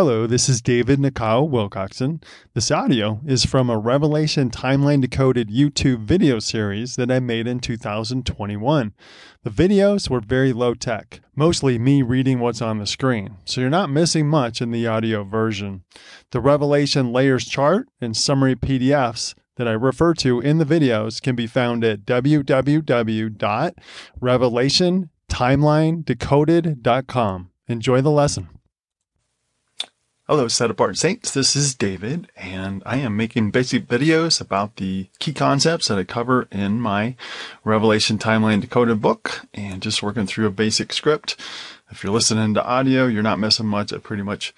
Hello, this is David Nakao Wilcoxon. This audio is from a Revelation Timeline Decoded YouTube video series that I made in 2021. The videos were very low tech, mostly me reading what's on the screen, so you're not missing much in the audio version. The Revelation Layers chart and summary PDFs that I refer to in the videos can be found at www.revelationtimelinedecoded.com. Enjoy the lesson. Hello, Set Apart Saints. This is David, and I am making basic videos about the key concepts that I cover in my Revelation Timeline Decoded book, and just working through a basic script. If you're listening to audio, you're not missing much. I pretty much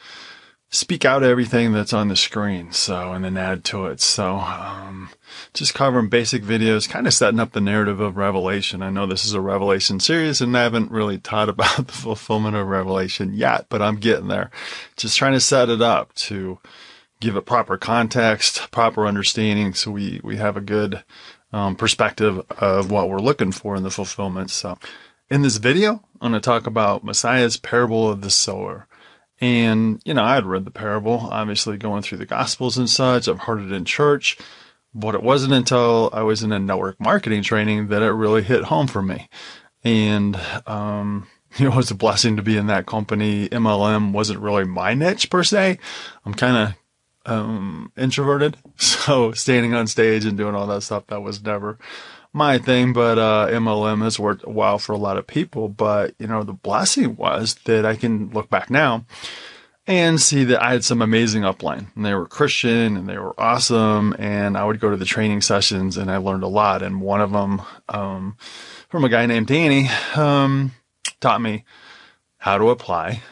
speak out everything that's on the screen, so, and then add to it. So, just covering basic videos, kind of setting up the narrative of Revelation. I know this is a Revelation series, and I haven't really taught about the fulfillment of Revelation yet, but I'm getting there. Just trying to set it up to give it proper context, proper understanding, so we have a good perspective of what we're looking for in the fulfillment. So, in this video, I'm going to talk about Messiah's Parable of the Sower. And, you know, I had read the parable, obviously going through the Gospels and such. I've heard it in church, but it wasn't until I was in a network marketing training that it really hit home for me. And, you know, it was a blessing to be in that company. MLM wasn't really my niche per se. I'm kind of introverted, so standing on stage and doing all that stuff, that was never my thing, but MLM has worked a while for a lot of people. But, you know, the blessing was that I can look back now and see that I had some amazing upline, and they were Christian and they were awesome. And I would go to the training sessions and I learned a lot. And one of them, from a guy named Danny, taught me how to apply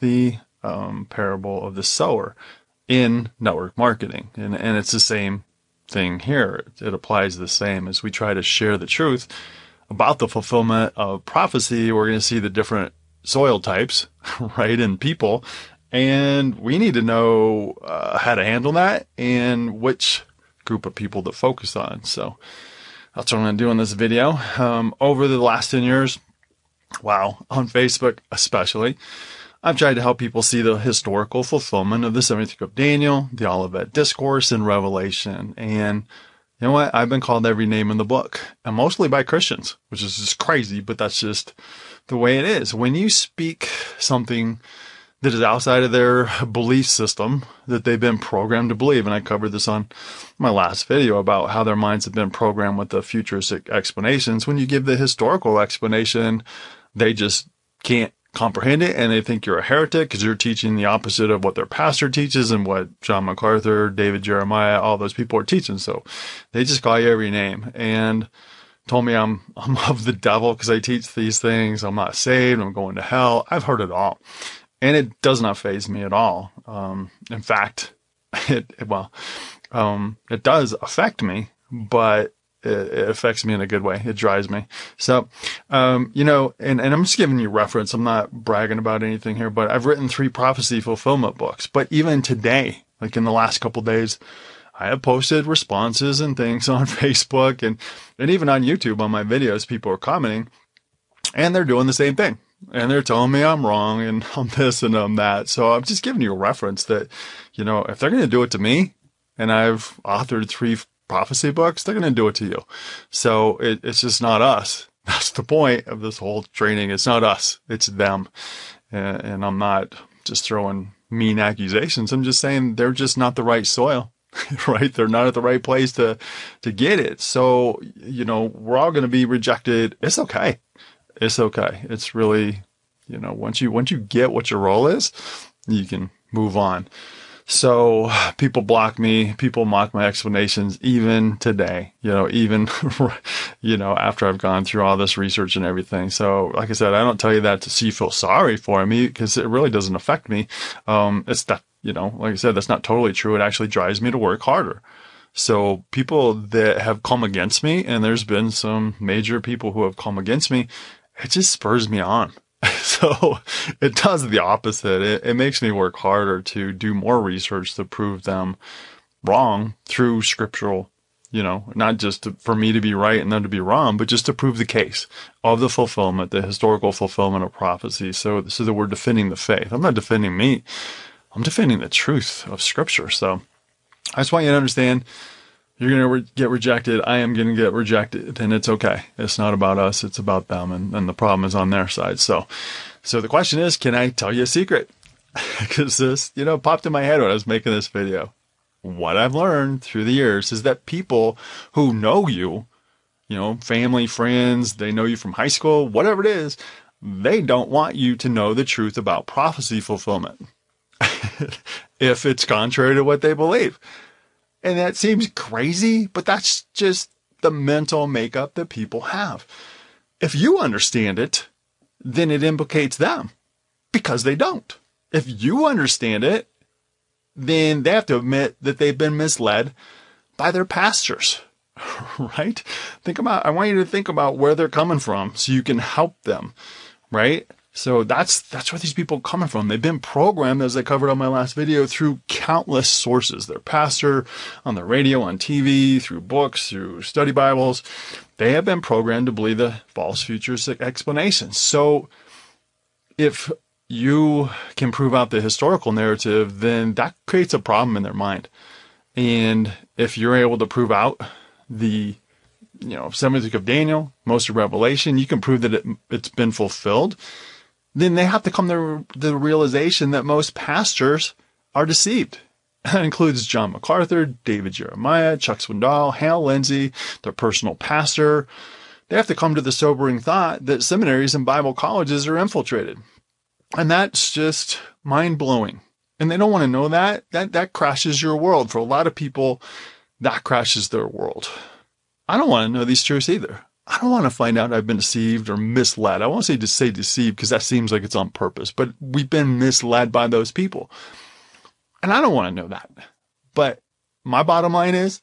the parable of the sower in network marketing. And it's the same thing here. It applies the same. As we try to share the truth about the fulfillment of prophecy, we're going to see the different soil types, right, in people, and we need to know how to handle that and which group of people to focus on. So that's what I'm going to do in this video. Over the last 10 years, wow, on Facebook especially, I've tried to help people see the historical fulfillment of the 70th book of Daniel, the Olivet Discourse, and Revelation. And you know what? I've been called every name in the book, and mostly by Christians, which is just crazy, but that's just the way it is. When you speak something that is outside of their belief system that they've been programmed to believe, and I covered this on my last video about how their minds have been programmed with the futuristic explanations, when you give the historical explanation, they just can't comprehend it, and they think you're a heretic because you're teaching the opposite of what their pastor teaches and what John MacArthur, David Jeremiah, all those people are teaching. So they just call you every name and told me I'm of the devil because I teach these things. I'm not saved. I'm going to hell. I've heard it all, and it does not faze me at all. In fact, it does affect me, but it affects me in a good way. It drives me. So, you know, and I'm just giving you reference. I'm not bragging about anything here, but I've written 3 prophecy fulfillment books. But even today, like in the last couple of days, I have posted responses and things on Facebook and even on YouTube on my videos. People are commenting and they're doing the same thing. And they're telling me I'm wrong and I'm this and I'm that. So I'm just giving you a reference that, you know, if they're going to do it to me, and I've authored 3 prophecy books, they're going to do it to you. So it's just not us. That's the point of this whole training. It's not us. It's them. And I'm not just throwing mean accusations. I'm just saying they're just not the right soil, right? They're not at the right place to get it. So, you know, we're all going to be rejected. It's okay. It's okay. It's really, you know, once you get what your role is, you can move on. So people block me, people mock my explanations, even today, you know, even, you know, after I've gone through all this research and everything. So like I said, I don't tell you that so you feel sorry for me, because it really doesn't affect me. It's not, you know, like I said, that's not totally true. It actually drives me to work harder. So people that have come against me, and there's been some major people who have come against me, it just spurs me on. So it does the opposite. It makes me work harder to do more research to prove them wrong through scriptural, you know, not just for me to be right and them to be wrong, but just to prove the case of the fulfillment, the historical fulfillment of prophecy. So this is the word defending the faith. I'm not defending me. I'm defending the truth of Scripture. So I just want you to understand, you're going to get rejected. I am going to get rejected, and it's okay. It's not about us. It's about them, and the problem is on their side. So the question is, can I tell you a secret? Because this, popped in my head when I was making this video. What I've learned through the years is that people who know you, family, friends, they know you from high school, whatever it is, they don't want you to know the truth about prophecy fulfillment if it's contrary to what they believe. And that seems crazy, but that's just the mental makeup that people have. If you understand it, then it implicates them because they don't. If you understand it, then they have to admit that they've been misled by their pastors, right? I want you to think about where they're coming from so you can help them, right? So that's where these people are coming from. They've been programmed, as I covered on my last video, through countless sources. Their pastor, on the radio, on TV, through books, through study Bibles. They have been programmed to believe the false futures explanations. So if you can prove out the historical narrative, then that creates a problem in their mind. And if you're able to prove out the 7th week of Daniel, most of Revelation, you can prove that it's been fulfilled, then they have to come to the realization that most pastors are deceived. That includes John MacArthur, David Jeremiah, Chuck Swindoll, Hal Lindsey, their personal pastor. They have to come to the sobering thought that seminaries and Bible colleges are infiltrated. And that's just mind-blowing. And they don't want to know that. That crashes your world. For a lot of people, that crashes their world. I don't want to know these truths either. I don't want to find out I've been deceived or misled. I won't say deceived because that seems like it's on purpose, but we've been misled by those people. And I don't want to know that. But my bottom line is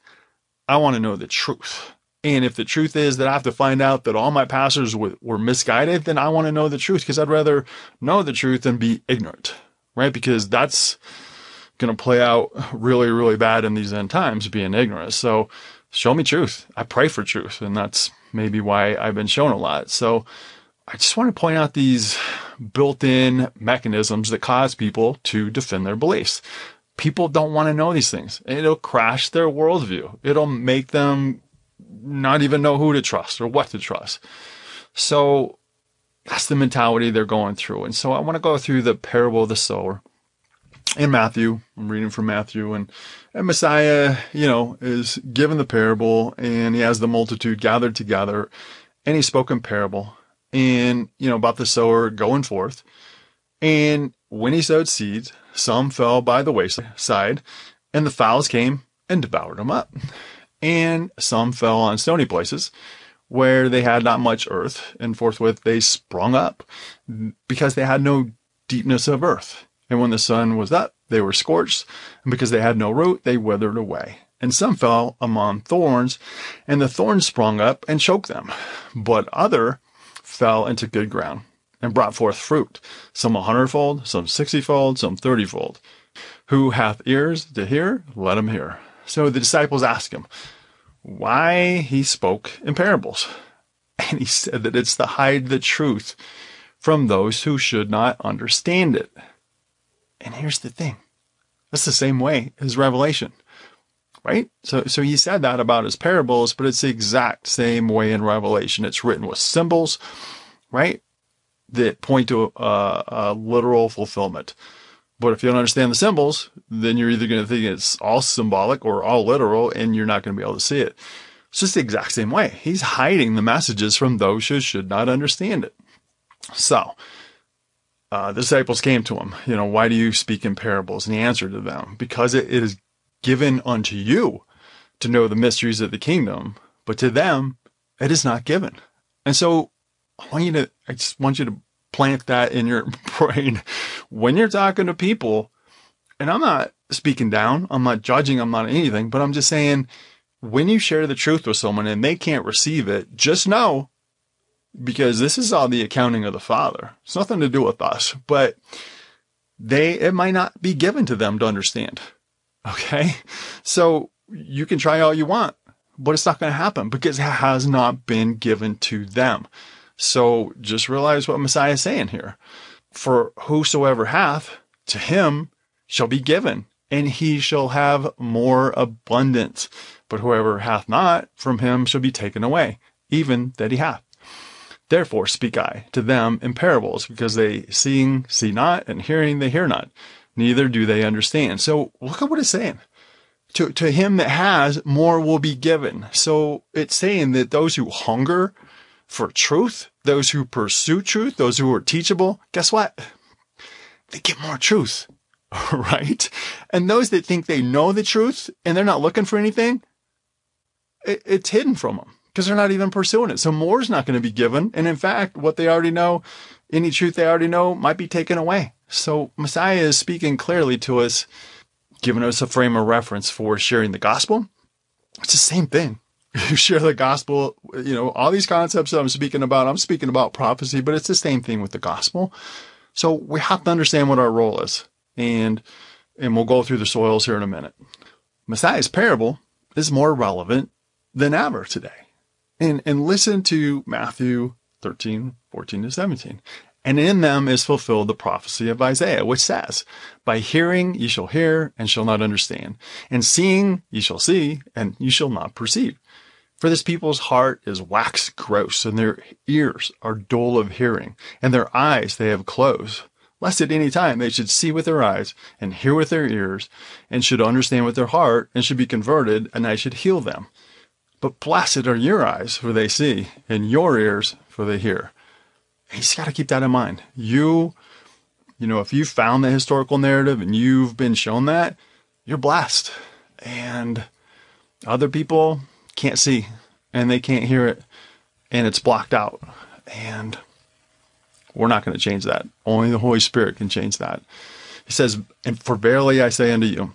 I want to know the truth. And if the truth is that I have to find out that all my pastors were misguided, then I want to know the truth because I'd rather know the truth than be ignorant, right? Because that's going to play out really, really bad in these end times, being ignorant. So show me truth. I pray for truth. And that's maybe why I've been shown a lot. So I just want to point out these built-in mechanisms that cause people to defend their beliefs. People don't want to know these things. It'll crash their worldview. It'll make them not even know who to trust or what to trust. So that's the mentality they're going through. And so I want to go through the parable of the sower in Matthew. I'm reading from Matthew, and Messiah, is given the parable, and he has the multitude gathered together, and he spoke in parable, and about the sower going forth. And when he sowed seeds, some fell by the wayside, and the fowls came and devoured them up. And some fell on stony places where they had not much earth, and forthwith they sprung up because they had no deepness of earth. And when the sun was up, they were scorched, and because they had no root, they withered away. And some fell among thorns, and the thorns sprung up and choked them. But other fell into good ground and brought forth fruit, some 100-fold, some 60-fold, some 30-fold. Who hath ears to hear, let him hear. So the disciples asked him why he spoke in parables. And he said that it's to hide the truth from those who should not understand it. And here's the thing. That's the same way as Revelation, right? So he said that about his parables, but it's the exact same way in Revelation. It's written with symbols, right, that point to a literal fulfillment. But if you don't understand the symbols, then you're either going to think it's all symbolic or all literal, and you're not going to be able to see it. It's just the exact same way. He's hiding the messages from those who should not understand it. So the disciples came to him, why do you speak in parables? And he answered to them, because it is given unto you to know the mysteries of the kingdom, but to them it is not given. And so I just want you to plant that in your brain when you're talking to people. And I'm not speaking down, I'm not judging, I'm not anything, but I'm just saying, when you share the truth with someone and they can't receive it, just know, because this is all the accounting of the Father. It's nothing to do with us, but it might not be given to them to understand. Okay. So you can try all you want, but it's not going to happen because it has not been given to them. So just realize what Messiah is saying here. For whosoever hath, to him shall be given, and he shall have more abundance. But whoever hath not, from him shall be taken away, even that he hath. Therefore speak I to them in parables, because they seeing see not, and hearing they hear not, neither do they understand. So look at what it's saying. To him that has, more will be given. So it's saying that those who hunger for truth, those who pursue truth, those who are teachable, guess what? They get more truth, right? And those that think they know the truth and they're not looking for anything, it's hidden from them because they're not even pursuing it. So more is not going to be given. And in fact, what they already know, any truth they already know might be taken away. So Messiah is speaking clearly to us, giving us a frame of reference for sharing the gospel. It's the same thing. You share the gospel, you know, all these concepts that I'm speaking about prophecy, but it's the same thing with the gospel. So we have to understand what our role is. And we'll go through the soils here in a minute. Messiah's parable is more relevant than ever today. And listen to Matthew 13, 14 to 17. And in them is fulfilled the prophecy of Isaiah, which says, by hearing ye shall hear and shall not understand, and seeing ye shall see and ye shall not perceive. For this people's heart is wax gross, and their ears are dull of hearing, and their eyes they have closed, lest at any time they should see with their eyes, and hear with their ears, and should understand with their heart, and should be converted, and I should heal them. But blessed are your eyes, for they see, and your ears, for they hear. You just got to keep that in mind. You know, if you found the historical narrative and you've been shown that, you're blessed. And other people can't see and they can't hear it, and it's blocked out. And we're not going to change that. Only the Holy Spirit can change that. He says, and for verily I say unto you,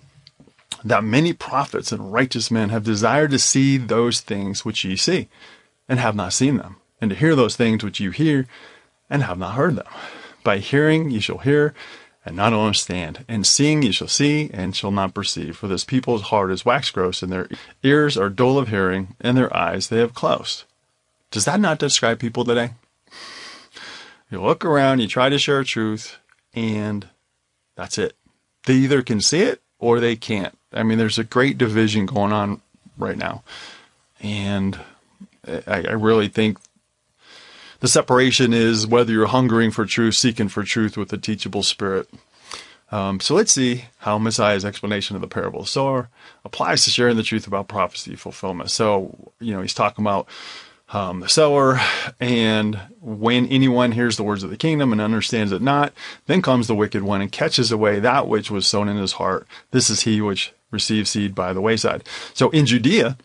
that many prophets and righteous men have desired to see those things which ye see and have not seen them, and to hear those things which you hear and have not heard them. By hearing ye shall hear and not understand, and seeing ye shall see and shall not perceive. For this people's heart is wax gross, and their ears are dull of hearing, and their eyes they have closed. Does that not describe people today? You look around, you try to share truth, and that's it. They either can see it or they can't. I mean, there's a great division going on right now. And I really think the separation is whether you're hungering for truth, seeking for truth with a teachable spirit. So let's see how Messiah's explanation of the parable of the sower applies to sharing the truth about prophecy fulfillment. So, you know, he's talking about the sower, and when anyone hears the words of the kingdom and understands it not, then comes the wicked one and catches away that which was sown in his heart. This is he which receives seed by the wayside. So in Judea,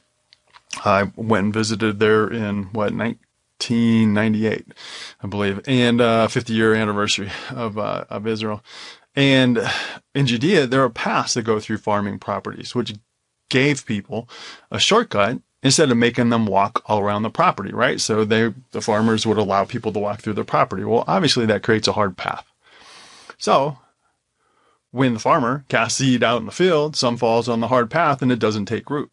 I went and visited there in 1998, I believe, and 50-year anniversary of Israel. And in Judea, there are paths that go through farming properties, which gave people a shortcut instead of making them walk all around the property, right? So the farmers would allow people to walk through their property. Well, obviously that creates a hard path. So when the farmer casts seed out in the field, some falls on the hard path and it doesn't take root.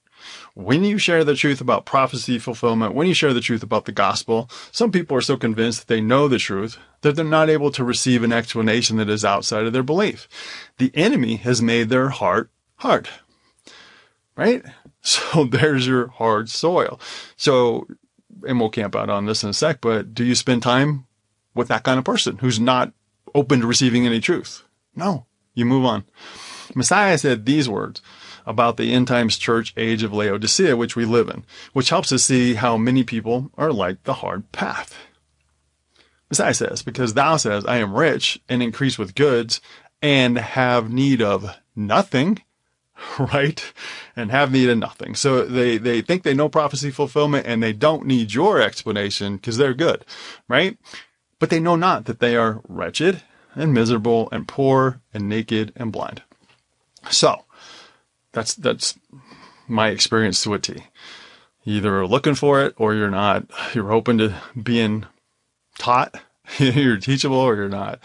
When you share the truth about prophecy fulfillment, when you share the truth about the gospel, some people are so convinced that they know the truth that they're not able to receive an explanation that is outside of their belief. The enemy has made their heart hard, right? So there's your hard soil. So, and we'll camp out on this in a sec, but do you spend time with that kind of person who's not open to receiving any truth? No, you move on. Messiah said these words about the end times church age of Laodicea, which we live in, which helps us see how many people are like the hard path. Messiah says, because thou says, I am rich and increase with goods and have need of nothing, right? And have need of nothing. So they think they know prophecy fulfillment and they don't need your explanation because they're good, right? But they know not that they are wretched and miserable and poor and naked and blind. So that's my experience to a T. You either looking for it or you're not. You're open to being taught. You're teachable or you're not.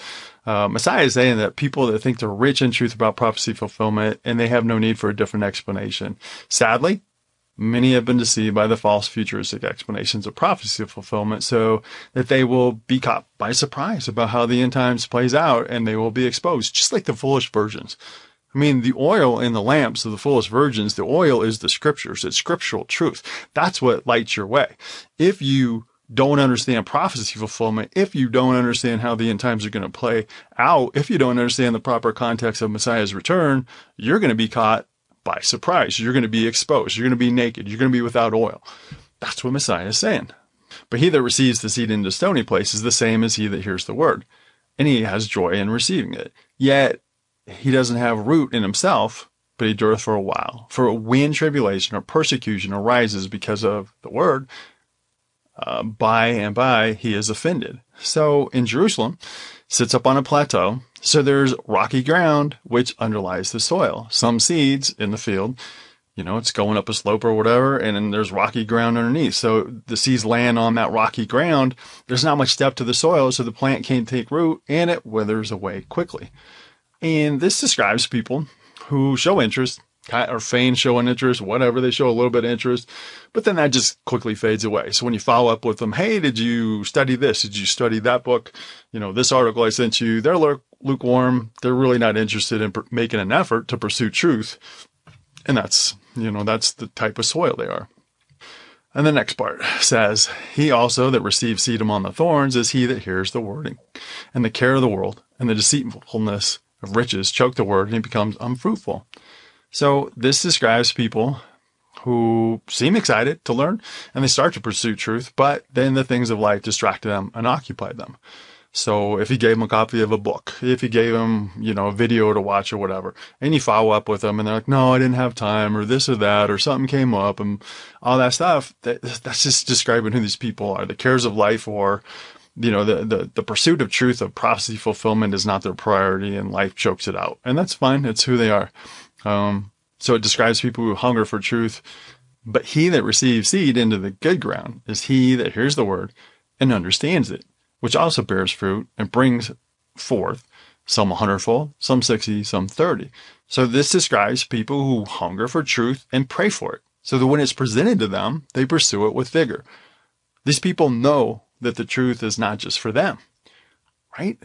Messiah is saying that people that think they're rich in truth about prophecy fulfillment and they have no need for a different explanation. Sadly, many have been deceived by the false futuristic explanations of prophecy fulfillment so that they will be caught by surprise about how the end times plays out and they will be exposed, just like the foolish virgins. I mean, the oil in the lamps of the foolish virgins, the oil is the scriptures. It's scriptural truth. That's what lights your way. If you don't understand prophecy fulfillment, if you don't understand how the end times are going to play out, if you don't understand the proper context of Messiah's return, you're going to be caught by surprise. You're going to be exposed. You're going to be naked. You're going to be without oil. That's what Messiah is saying. But he that receives the seed into stony place is the same as he that hears the word, and he has joy in receiving it. Yet he doesn't have root in himself, but he dureth for a while. For when tribulation or persecution arises because of the word, by and by he is offended. So in Jerusalem, sits up on a plateau, so there's rocky ground which underlies the soil. Some seeds in the field, you know, it's going up a slope or whatever, and then there's rocky ground underneath. So the seeds land on that rocky ground. There's not much depth to the soil, so the plant can't take root, and it withers away quickly. And this describes people who show interest, or feign showing interest, whatever. They show a little bit of interest, but then that just quickly fades away. So when you follow up with them, hey, did you study this? Did you study that book? You know, this article I sent you, they're lukewarm. They're really not interested in making an effort to pursue truth. And that's, you know, that's the type of soil they are. And the next part says, he also that receives seed among the thorns is he that hears the word, and the care of the world and the deceitfulness of riches choke the word, and he becomes unfruitful. So this describes people who seem excited to learn, and they start to pursue truth, but then the things of life distract them and occupy them. So if you gave them a copy of a book, if you gave them, you know, a video to watch or whatever, and you follow up with them and they're like, no, I didn't have time, or this or that, or something came up and all that stuff, that's just describing who these people are. The cares of life, or, you know, the pursuit of truth, of prophecy fulfillment, is not their priority, and life chokes it out. And that's fine. It's who they are. So it describes people who hunger for truth, but he that receives seed into the good ground is he that hears the word and understands it, which also bears fruit and brings forth some 100-fold, some 60, some 30. So this describes people who hunger for truth and pray for it, so that when it's presented to them, they pursue it with vigor. These people know that the truth is not just for them, right?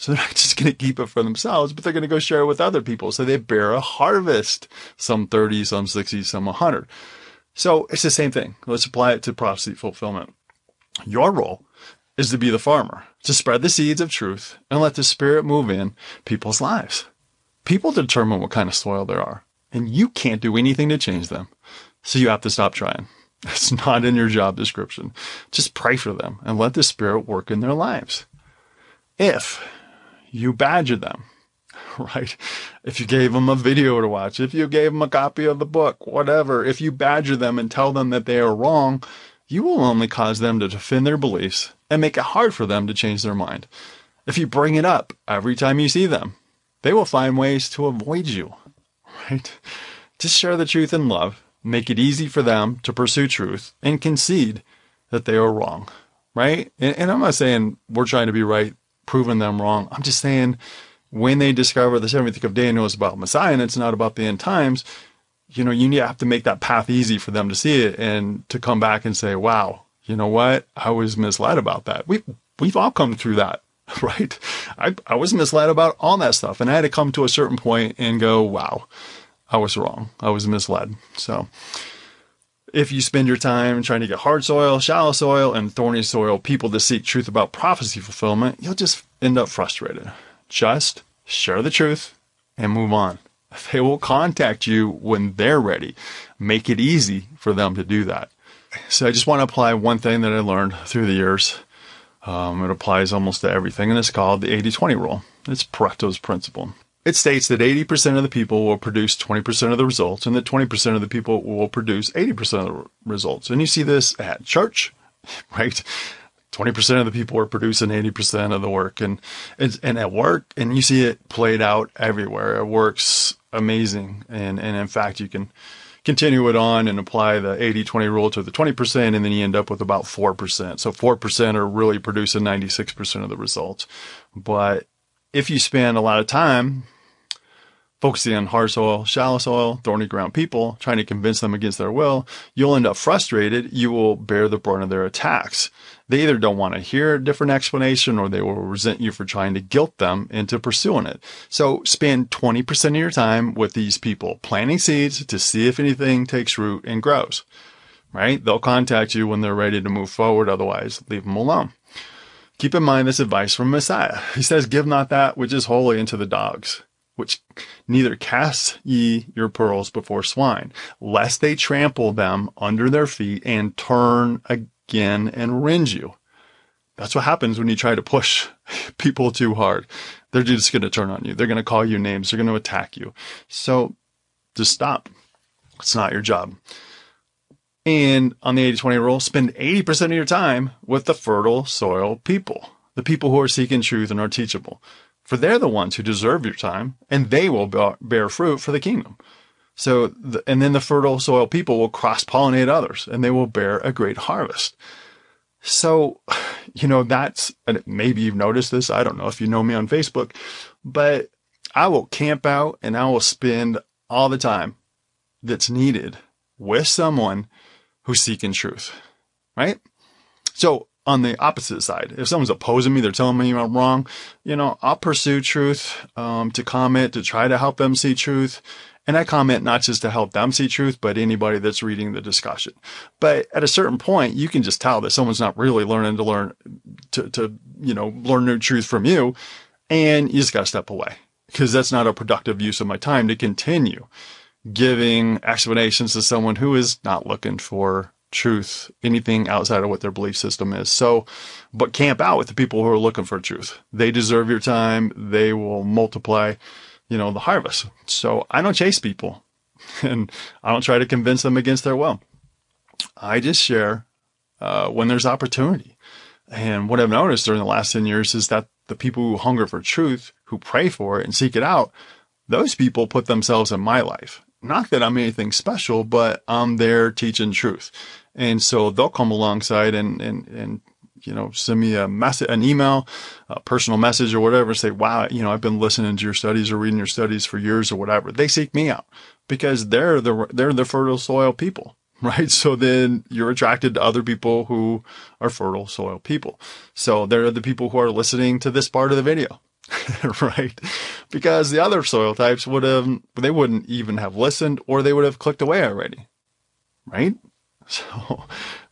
So they're not just going to keep it for themselves, but they're going to go share it with other people. So they bear a harvest, some 30, some 60, some 100. So it's the same thing. Let's apply it to prophecy fulfillment. Your role is to be the farmer, to spread the seeds of truth and let the Spirit move in people's lives. People determine what kind of soil there are, and you can't do anything to change them. So you have to stop trying. It's not in your job description. Just pray for them and let the Spirit work in their lives. If you badger them, right? If you gave them a video to watch, if you gave them a copy of the book, whatever, if you badger them and tell them that they are wrong, you will only cause them to defend their beliefs and make it hard for them to change their mind. If you bring it up every time you see them, they will find ways to avoid you, right? Just share the truth in love, make it easy for them to pursue truth and concede that they are wrong, right? And I'm not saying we're trying to be right, proving them wrong. I'm just saying, when they discover the 70th of Daniel is about Messiah and it's not about the end times, you know, you have to make that path easy for them to see it and to come back and say, wow, you know what? I was misled about that. We've all come through that, right? I was misled about all that stuff, and I had to come to a certain point and go, wow, I was wrong. I was misled. So if you spend your time trying to get hard soil, shallow soil, and thorny soil people to seek truth about prophecy fulfillment, you'll just end up frustrated. Just share the truth and move on. They will contact you when they're ready. Make it easy for them to do that. So I just want to apply one thing that I learned through the years. It applies almost to everything, and it's called the 80-20 rule. It's Pareto's principle. It states that 80% of the people will produce 20% of the results, and that 20% of the people will produce 80% of the results. And you see this at church, right? 20% of the people are producing 80% of the work, and at work, and you see it played out everywhere. It works amazing. And in fact, you can continue it on and apply the 80-20 rule to the 20%, and then you end up with about 4%. So 4% are really producing 96% of the results. But if you spend a lot of time focusing on hard soil, shallow soil, thorny ground people, trying to convince them against their will, you'll end up frustrated. You will bear the brunt of their attacks. They either don't want to hear a different explanation or they will resent you for trying to guilt them into pursuing it. So spend 20% of your time with these people, planting seeds to see if anything takes root and grows, right? They'll contact you when they're ready to move forward. Otherwise, leave them alone. Keep in mind this advice from Messiah. He says, give not that which is holy unto the dogs, which neither cast ye your pearls before swine, lest they trample them under their feet and turn again and rend you. That's what happens when you try to push people too hard. They're just going to turn on you. They're going to call you names. They're going to attack you. So just stop. It's not your job. And on the 80-20 rule, spend 80% of your time with the fertile soil people, the people who are seeking truth and are teachable. For they're the ones who deserve your time, and they will bear fruit for the kingdom. So, and then the fertile soil people will cross-pollinate others, and they will bear a great harvest. So, you know, that's, and maybe you've noticed this, I don't know if you know me on Facebook, but I will camp out and I will spend all the time that's needed with someone who's seeking truth, right? So on the opposite side, if someone's opposing me, they're telling me I'm wrong, you know, I'll pursue truth, to comment, to try to help them see truth. And I comment not just to help them see truth, but anybody that's reading the discussion. But at a certain point, you can just tell that someone's not really learning to learn new truth from you. And you just got to step away because that's not a productive use of my time to continue giving explanations to someone who is not looking for truth, anything outside of what their belief system is. So, but camp out with the people who are looking for truth. They deserve your time. They will multiply, you know, the harvest. So I don't chase people and I don't try to convince them against their will. I just share when there's opportunity. And what I've noticed during the last 10 years is that the people who hunger for truth, who pray for it and seek it out, those people put themselves in my life. Not that I'm anything special, but I'm there teaching truth. And so they'll come alongside and you know, send me a message, an email, a personal message or whatever, say, wow, you know, I've been listening to your studies or reading your studies for years or whatever. They seek me out because they're the fertile soil people, right? So then you're attracted to other people who are fertile soil people. So they're the people who are listening to this part of the video. Right? Because the other soil types wouldn't even have listened, or they would have clicked away already. Right? So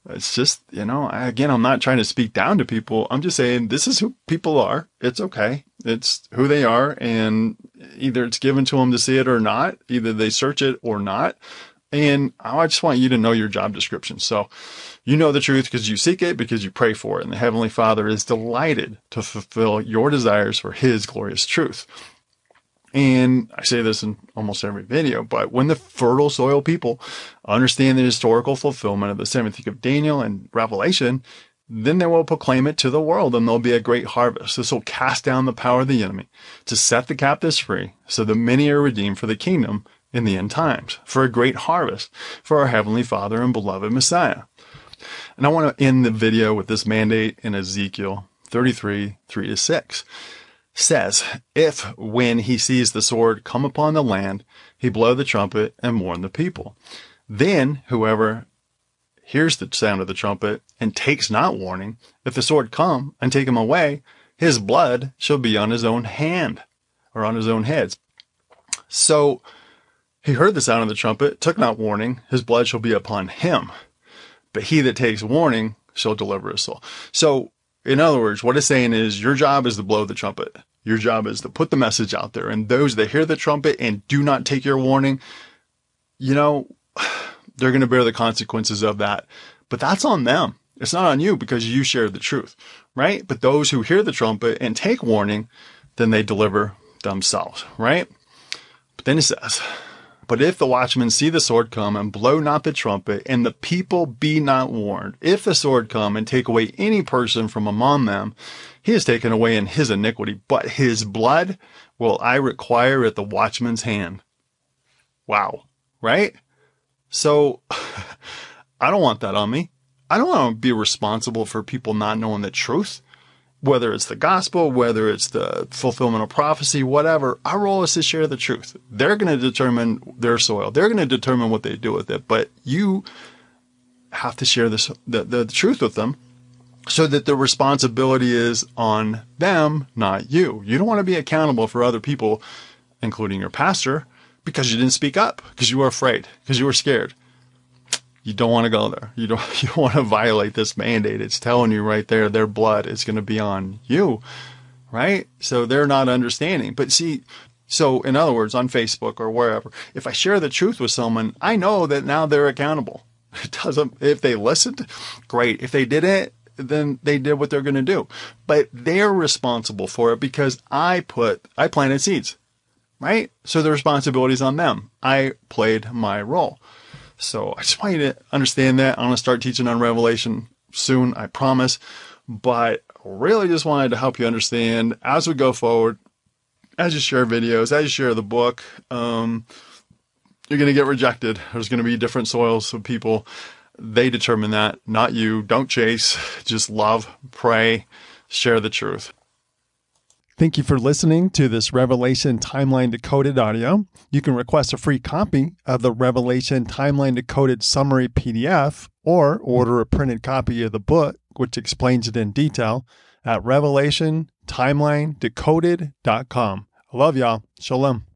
it's just, you know, again, I'm not trying to speak down to people. I'm just saying this is who people are. It's okay. It's who they are. And either it's given to them to see it or not, either they search it or not. And I just want you to know your job description. So you know the truth because you seek it, because you pray for it. And the Heavenly Father is delighted to fulfill your desires for His glorious truth. And I say this in almost every video, but when the fertile soil people understand the historical fulfillment of the 7th week of Daniel and Revelation, then they will proclaim it to the world and there'll be a great harvest. This will cast down the power of the enemy to set the captives free so that many are redeemed for the kingdom in the end times, for a great harvest for our Heavenly Father and beloved Messiah. And I want to end the video with this mandate in Ezekiel 33:3-6. Says, if when he sees the sword come upon the land, he blow the trumpet and warn the people. Then whoever hears the sound of the trumpet and takes not warning, if the sword come and take him away, his blood shall be on his own hand or on his own heads. So he heard the sound of the trumpet, took not warning, his blood shall be upon him. But he that takes warning shall deliver his soul. So in other words, what it's saying is your job is to blow the trumpet. Your job is to put the message out there. And those that hear the trumpet and do not take your warning, you know, they're going to bear the consequences of that. But that's on them. It's not on you because you shared the truth, right? But those who hear the trumpet and take warning, then they deliver themselves, right? But then it says, but if the watchmen see the sword come and blow not the trumpet, and the people be not warned, if the sword come and take away any person from among them, he is taken away in his iniquity, but his blood will I require at the watchman's hand. Wow. Right? So I don't want that on me. I don't want to be responsible for people not knowing the truth. whether it's the gospel, whether it's the fulfillment of prophecy, whatever, our role is to share the truth. They're going to determine their soil. They're going to determine what they do with it. But you have to share this, the truth with them so that the responsibility is on them, not you. You don't want to be accountable for other people, including your pastor, because you didn't speak up, because you were afraid, because you were scared. You don't want to go there. You don't want to violate this mandate. It's telling you right there, their blood is going to be on you, right? So they're not understanding. But see, so in other words, on Facebook or wherever, if I share the truth with someone, I know that now they're accountable. It doesn't, if they listened, great. If they didn't, then they did what they're going to do. But they're responsible for it because I planted seeds, right? So the responsibility is on them. I played my role. So I just want you to understand that. I'm going to start teaching on Revelation soon, I promise. But really just wanted to help you understand as we go forward, as you share videos, as you share the book, you're going to get rejected. There's going to be different soils of people. They determine that, not you. Don't chase. Just love, pray, share the truth. Thank you for listening to this Revelation Timeline Decoded audio. You can request a free copy of the Revelation Timeline Decoded Summary PDF or order a printed copy of the book, which explains it in detail, at revelationtimelinedecoded.com. I love y'all. Shalom.